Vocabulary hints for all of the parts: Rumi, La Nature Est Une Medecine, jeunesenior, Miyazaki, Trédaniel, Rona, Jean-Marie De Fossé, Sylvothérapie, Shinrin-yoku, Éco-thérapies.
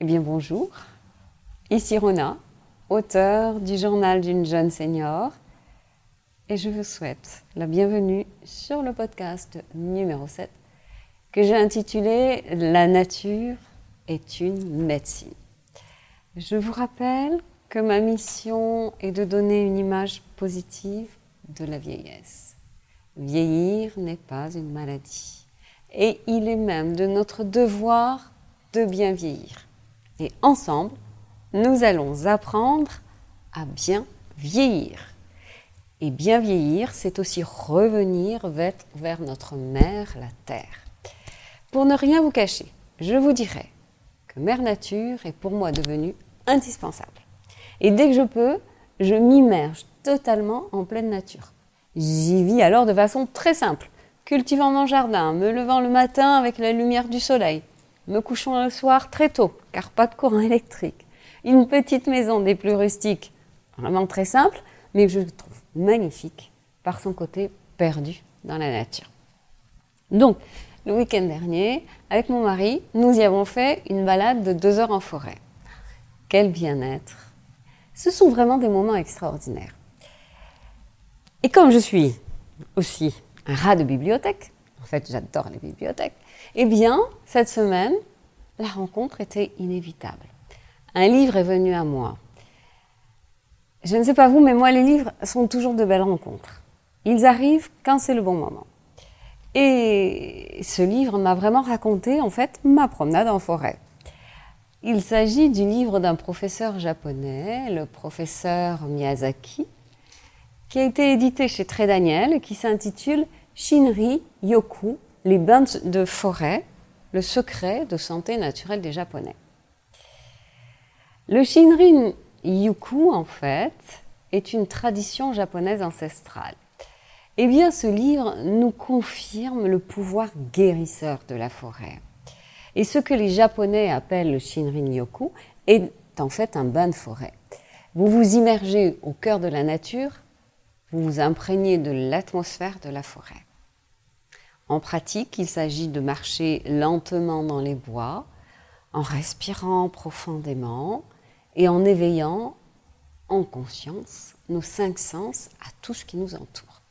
Eh bien bonjour, ici Rona, auteure du journal d'une jeune senior, et je vous souhaite la bienvenue sur le podcast numéro 7 que j'ai intitulé « La nature est une médecine ». Je vous rappelle que ma mission est de donner une image positive de la vieillesse. Vieillir n'est pas une maladie, et il est même de notre devoir de bien vieillir. Et ensemble, nous allons apprendre à bien vieillir. Et bien vieillir, c'est aussi revenir vers notre mère, la terre. Pour ne rien vous cacher, je vous dirai que mère nature est pour moi devenue indispensable. Et dès que je peux, je m'immerge totalement en pleine nature. J'y vis alors de façon très simple, cultivant mon jardin, me levant le matin avec la lumière du soleil, me couchant le soir très tôt, car pas de courant électrique. Une petite maison des plus rustiques, vraiment très simple, mais que je trouve magnifique par son côté perdu dans la nature. Donc, le week-end dernier, avec mon mari, nous y avons fait une balade de 2 heures en forêt. Quel bien-être! Ce sont vraiment des moments extraordinaires. Et comme je suis aussi un rat de bibliothèque, en fait j'adore les bibliothèques, eh bien, cette semaine, la rencontre était inévitable. Un livre est venu à moi. Je ne sais pas vous, mais moi, les livres sont toujours de belles rencontres. Ils arrivent quand c'est le bon moment. Et ce livre m'a vraiment raconté, en fait, ma promenade en forêt. Il s'agit du livre d'un professeur japonais, le professeur Miyazaki, qui a été édité chez Trédaniel et qui s'intitule « Shinrin-yoku ». Les bains de forêt, le secret de santé naturelle des Japonais. Le Shinrin-yoku, en fait, est une tradition japonaise ancestrale. Eh bien, ce livre nous confirme le pouvoir guérisseur de la forêt. Et ce que les Japonais appellent le Shinrin-yoku est en fait un bain de forêt. Vous vous immergez au cœur de la nature, vous vous imprégnez de l'atmosphère de la forêt. En pratique, il s'agit de marcher lentement dans les bois, en respirant profondément et en éveillant en conscience nos 5 sens à tout ce qui nous entoure.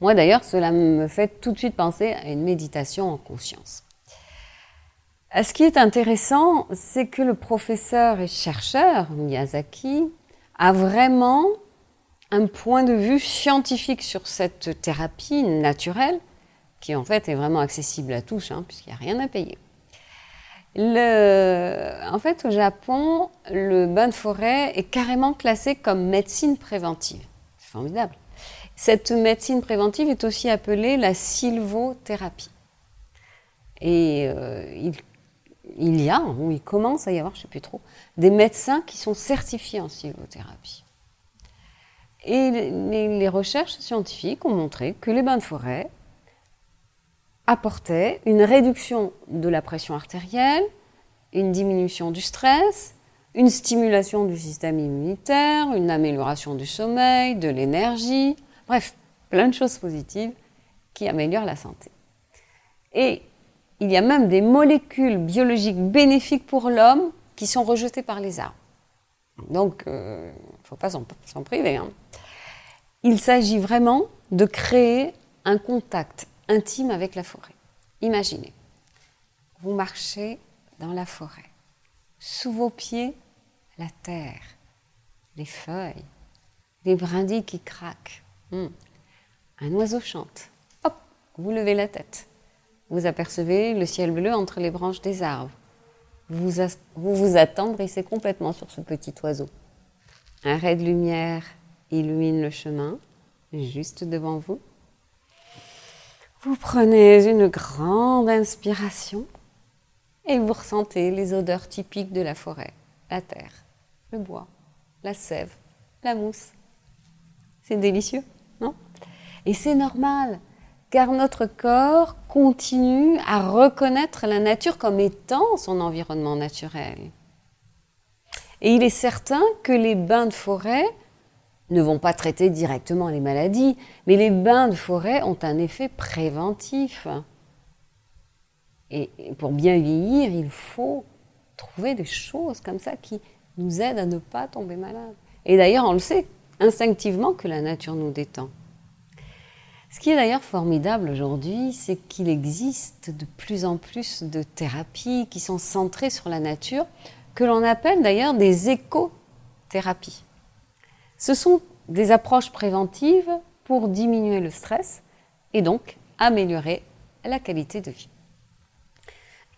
Moi d'ailleurs, cela me fait tout de suite penser à une méditation en conscience. Ce qui est intéressant, c'est que le professeur et chercheur Miyazaki a vraiment un point de vue scientifique sur cette thérapie naturelle, qui en fait est vraiment accessible à tous, puisqu'il n'y a rien à payer. En fait, au Japon, le bain de forêt est carrément classé comme médecine préventive. C'est formidable. Cette médecine préventive est aussi appelée la sylvothérapie. Et il commence à y avoir, je ne sais plus trop, des médecins qui sont certifiés en sylvothérapie. Et les recherches scientifiques ont montré que les bains de forêt apportaient une réduction de la pression artérielle, une diminution du stress, une stimulation du système immunitaire, une amélioration du sommeil, de l'énergie, bref, plein de choses positives qui améliorent la santé. Et il y a même des molécules biologiques bénéfiques pour l'homme qui sont rejetées par les arbres. Donc, faut pas s'en priver. Il s'agit vraiment de créer un contact intime avec la forêt. Imaginez, vous marchez dans la forêt, sous vos pieds, la terre, les feuilles, les brindilles qui craquent. Un oiseau chante. Hop, vous levez la tête. Vous apercevez le ciel bleu entre les branches des arbres. Vous attendrissez complètement sur ce petit oiseau. Un ray de lumière illumine le chemin, juste devant vous. Vous prenez une grande inspiration et vous ressentez les odeurs typiques de la forêt, la terre, le bois, la sève, la mousse. C'est délicieux, non? Et c'est normal, car notre corps continue à reconnaître la nature comme étant son environnement naturel. Et il est certain que les bains de forêt ne vont pas traiter directement les maladies, mais les bains de forêt ont un effet préventif. Et pour bien vieillir, il faut trouver des choses comme ça qui nous aident à ne pas tomber malade. Et d'ailleurs, on le sait instinctivement que la nature nous détend. Ce qui est d'ailleurs formidable aujourd'hui, c'est qu'il existe de plus en plus de thérapies qui sont centrées sur la nature, que l'on appelle d'ailleurs des éco-thérapies. Ce sont des approches préventives pour diminuer le stress et donc améliorer la qualité de vie.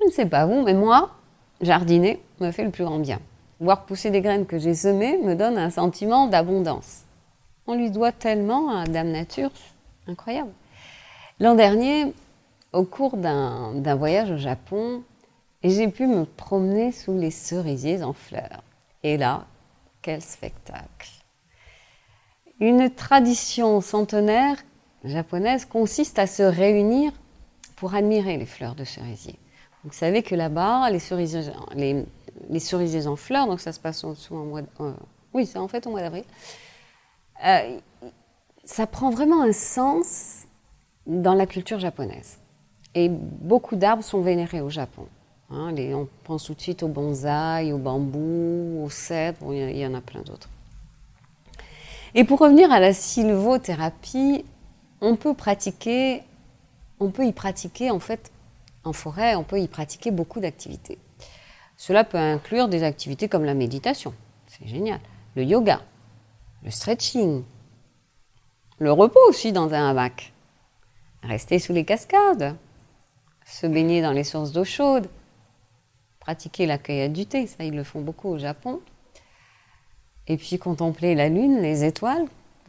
Je ne sais pas vous, mais moi, jardiner me fait le plus grand bien. Voir pousser des graines que j'ai semées me donne un sentiment d'abondance. On lui doit tellement à Dame Nature, incroyable. L'an dernier, au cours d'un voyage au Japon, j'ai pu me promener sous les cerisiers en fleurs. Et là, quel spectacle! Une tradition centenaire japonaise consiste à se réunir pour admirer les fleurs de cerisier. Vous savez que là-bas, les cerisiers en fleurs, donc ça se passe souvent en mois d'avril, ça prend vraiment un sens dans la culture japonaise. Et beaucoup d'arbres sont vénérés au Japon. On pense tout de suite au bonsaï, au bambou, au cèdre, il y en a plein d'autres. Et pour revenir à la sylvothérapie, on peut y pratiquer en fait en forêt, on peut y pratiquer beaucoup d'activités. Cela peut inclure des activités comme la méditation, c'est génial, le yoga, le stretching, le repos aussi dans un hamac, rester sous les cascades, se baigner dans les sources d'eau chaude, pratiquer la cueillette du thé, ça ils le font beaucoup au Japon, et puis contempler la lune, les étoiles,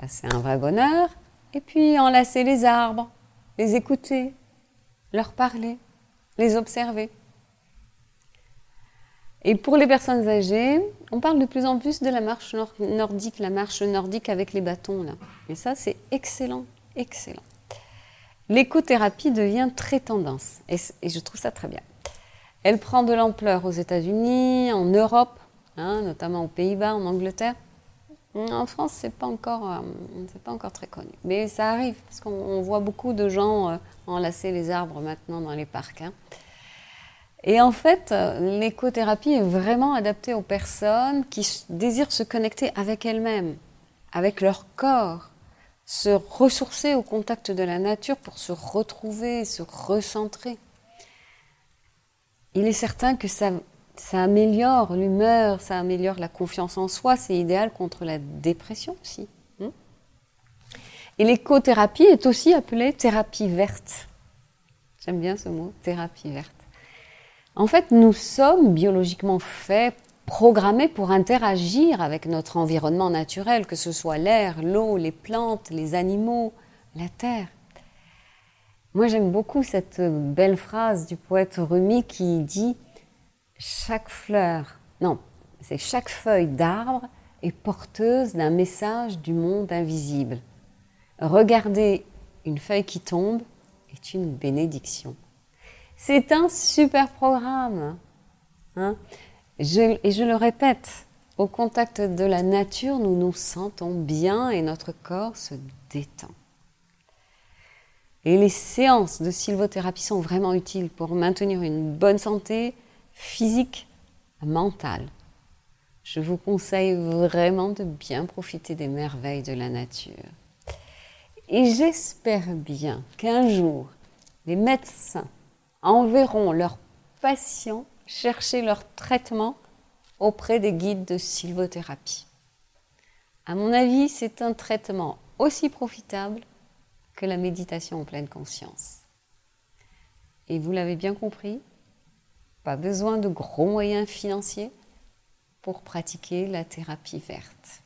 c'est un vrai bonheur, et puis enlacer les arbres, les écouter, leur parler, les observer. Et pour les personnes âgées, on parle de plus en plus de la marche nordique, avec les bâtons là. Et ça, c'est excellent, excellent. L'éco-thérapie devient très tendance, et je trouve ça très bien. Elle prend de l'ampleur aux États-Unis, en Europe, notamment aux Pays-Bas, en Angleterre. En France, c'est pas encore très connu, mais ça arrive parce qu'on voit beaucoup de gens enlacer les arbres maintenant dans les parcs. Et en fait, l'éco-thérapie est vraiment adaptée aux personnes qui désirent se connecter avec elles-mêmes, avec leur corps, se ressourcer au contact de la nature pour se retrouver, se recentrer. Il est certain que ça améliore l'humeur, ça améliore la confiance en soi, c'est idéal contre la dépression aussi. Et l'éco-thérapie est aussi appelée thérapie verte. J'aime bien ce mot, thérapie verte. En fait, nous sommes biologiquement faits, programmés pour interagir avec notre environnement naturel, que ce soit l'air, l'eau, les plantes, les animaux, la terre. Moi, j'aime beaucoup cette belle phrase du poète Rumi qui dit chaque feuille d'arbre est porteuse d'un message du monde invisible. Regarder une feuille qui tombe est une bénédiction. C'est un super programme. Et je le répète, au contact de la nature, nous nous sentons bien et notre corps se détend. Et les séances de sylvothérapie sont vraiment utiles pour maintenir une bonne santé physique, mentale. Je vous conseille vraiment de bien profiter des merveilles de la nature. Et j'espère bien qu'un jour, les médecins enverront leurs patients chercher leur traitement auprès des guides de sylvothérapie. À mon avis, c'est un traitement aussi profitable que la méditation en pleine conscience. Et vous l'avez bien compris, pas besoin de gros moyens financiers pour pratiquer la thérapie verte.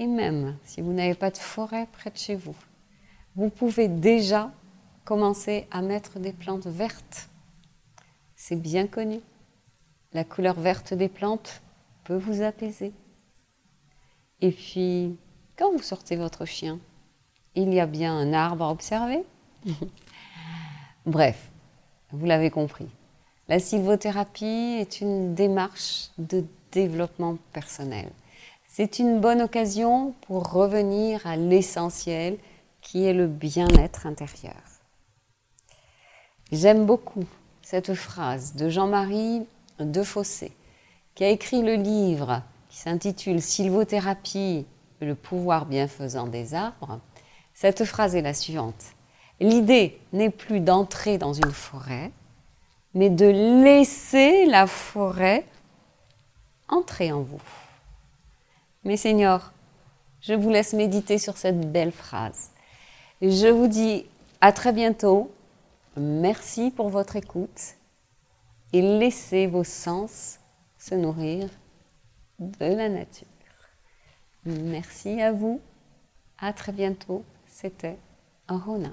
Et même si vous n'avez pas de forêt près de chez vous, vous pouvez déjà commencer à mettre des plantes vertes. C'est bien connu. La couleur verte des plantes peut vous apaiser. Et puis, quand vous sortez votre chien, il y a bien un arbre à observer. Bref, vous l'avez compris. La sylvothérapie est une démarche de développement personnel. C'est une bonne occasion pour revenir à l'essentiel qui est le bien-être intérieur. J'aime beaucoup cette phrase de Jean-Marie De Fossé, qui a écrit le livre qui s'intitule « Sylvothérapie, le pouvoir bienfaisant des arbres », cette phrase est la suivante. L'idée n'est plus d'entrer dans une forêt, mais de laisser la forêt entrer en vous. Mes seigneurs, je vous laisse méditer sur cette belle phrase. Je vous dis à très bientôt. Merci pour votre écoute et laissez vos sens se nourrir de la nature. Merci à vous. À très bientôt. C'était Rona.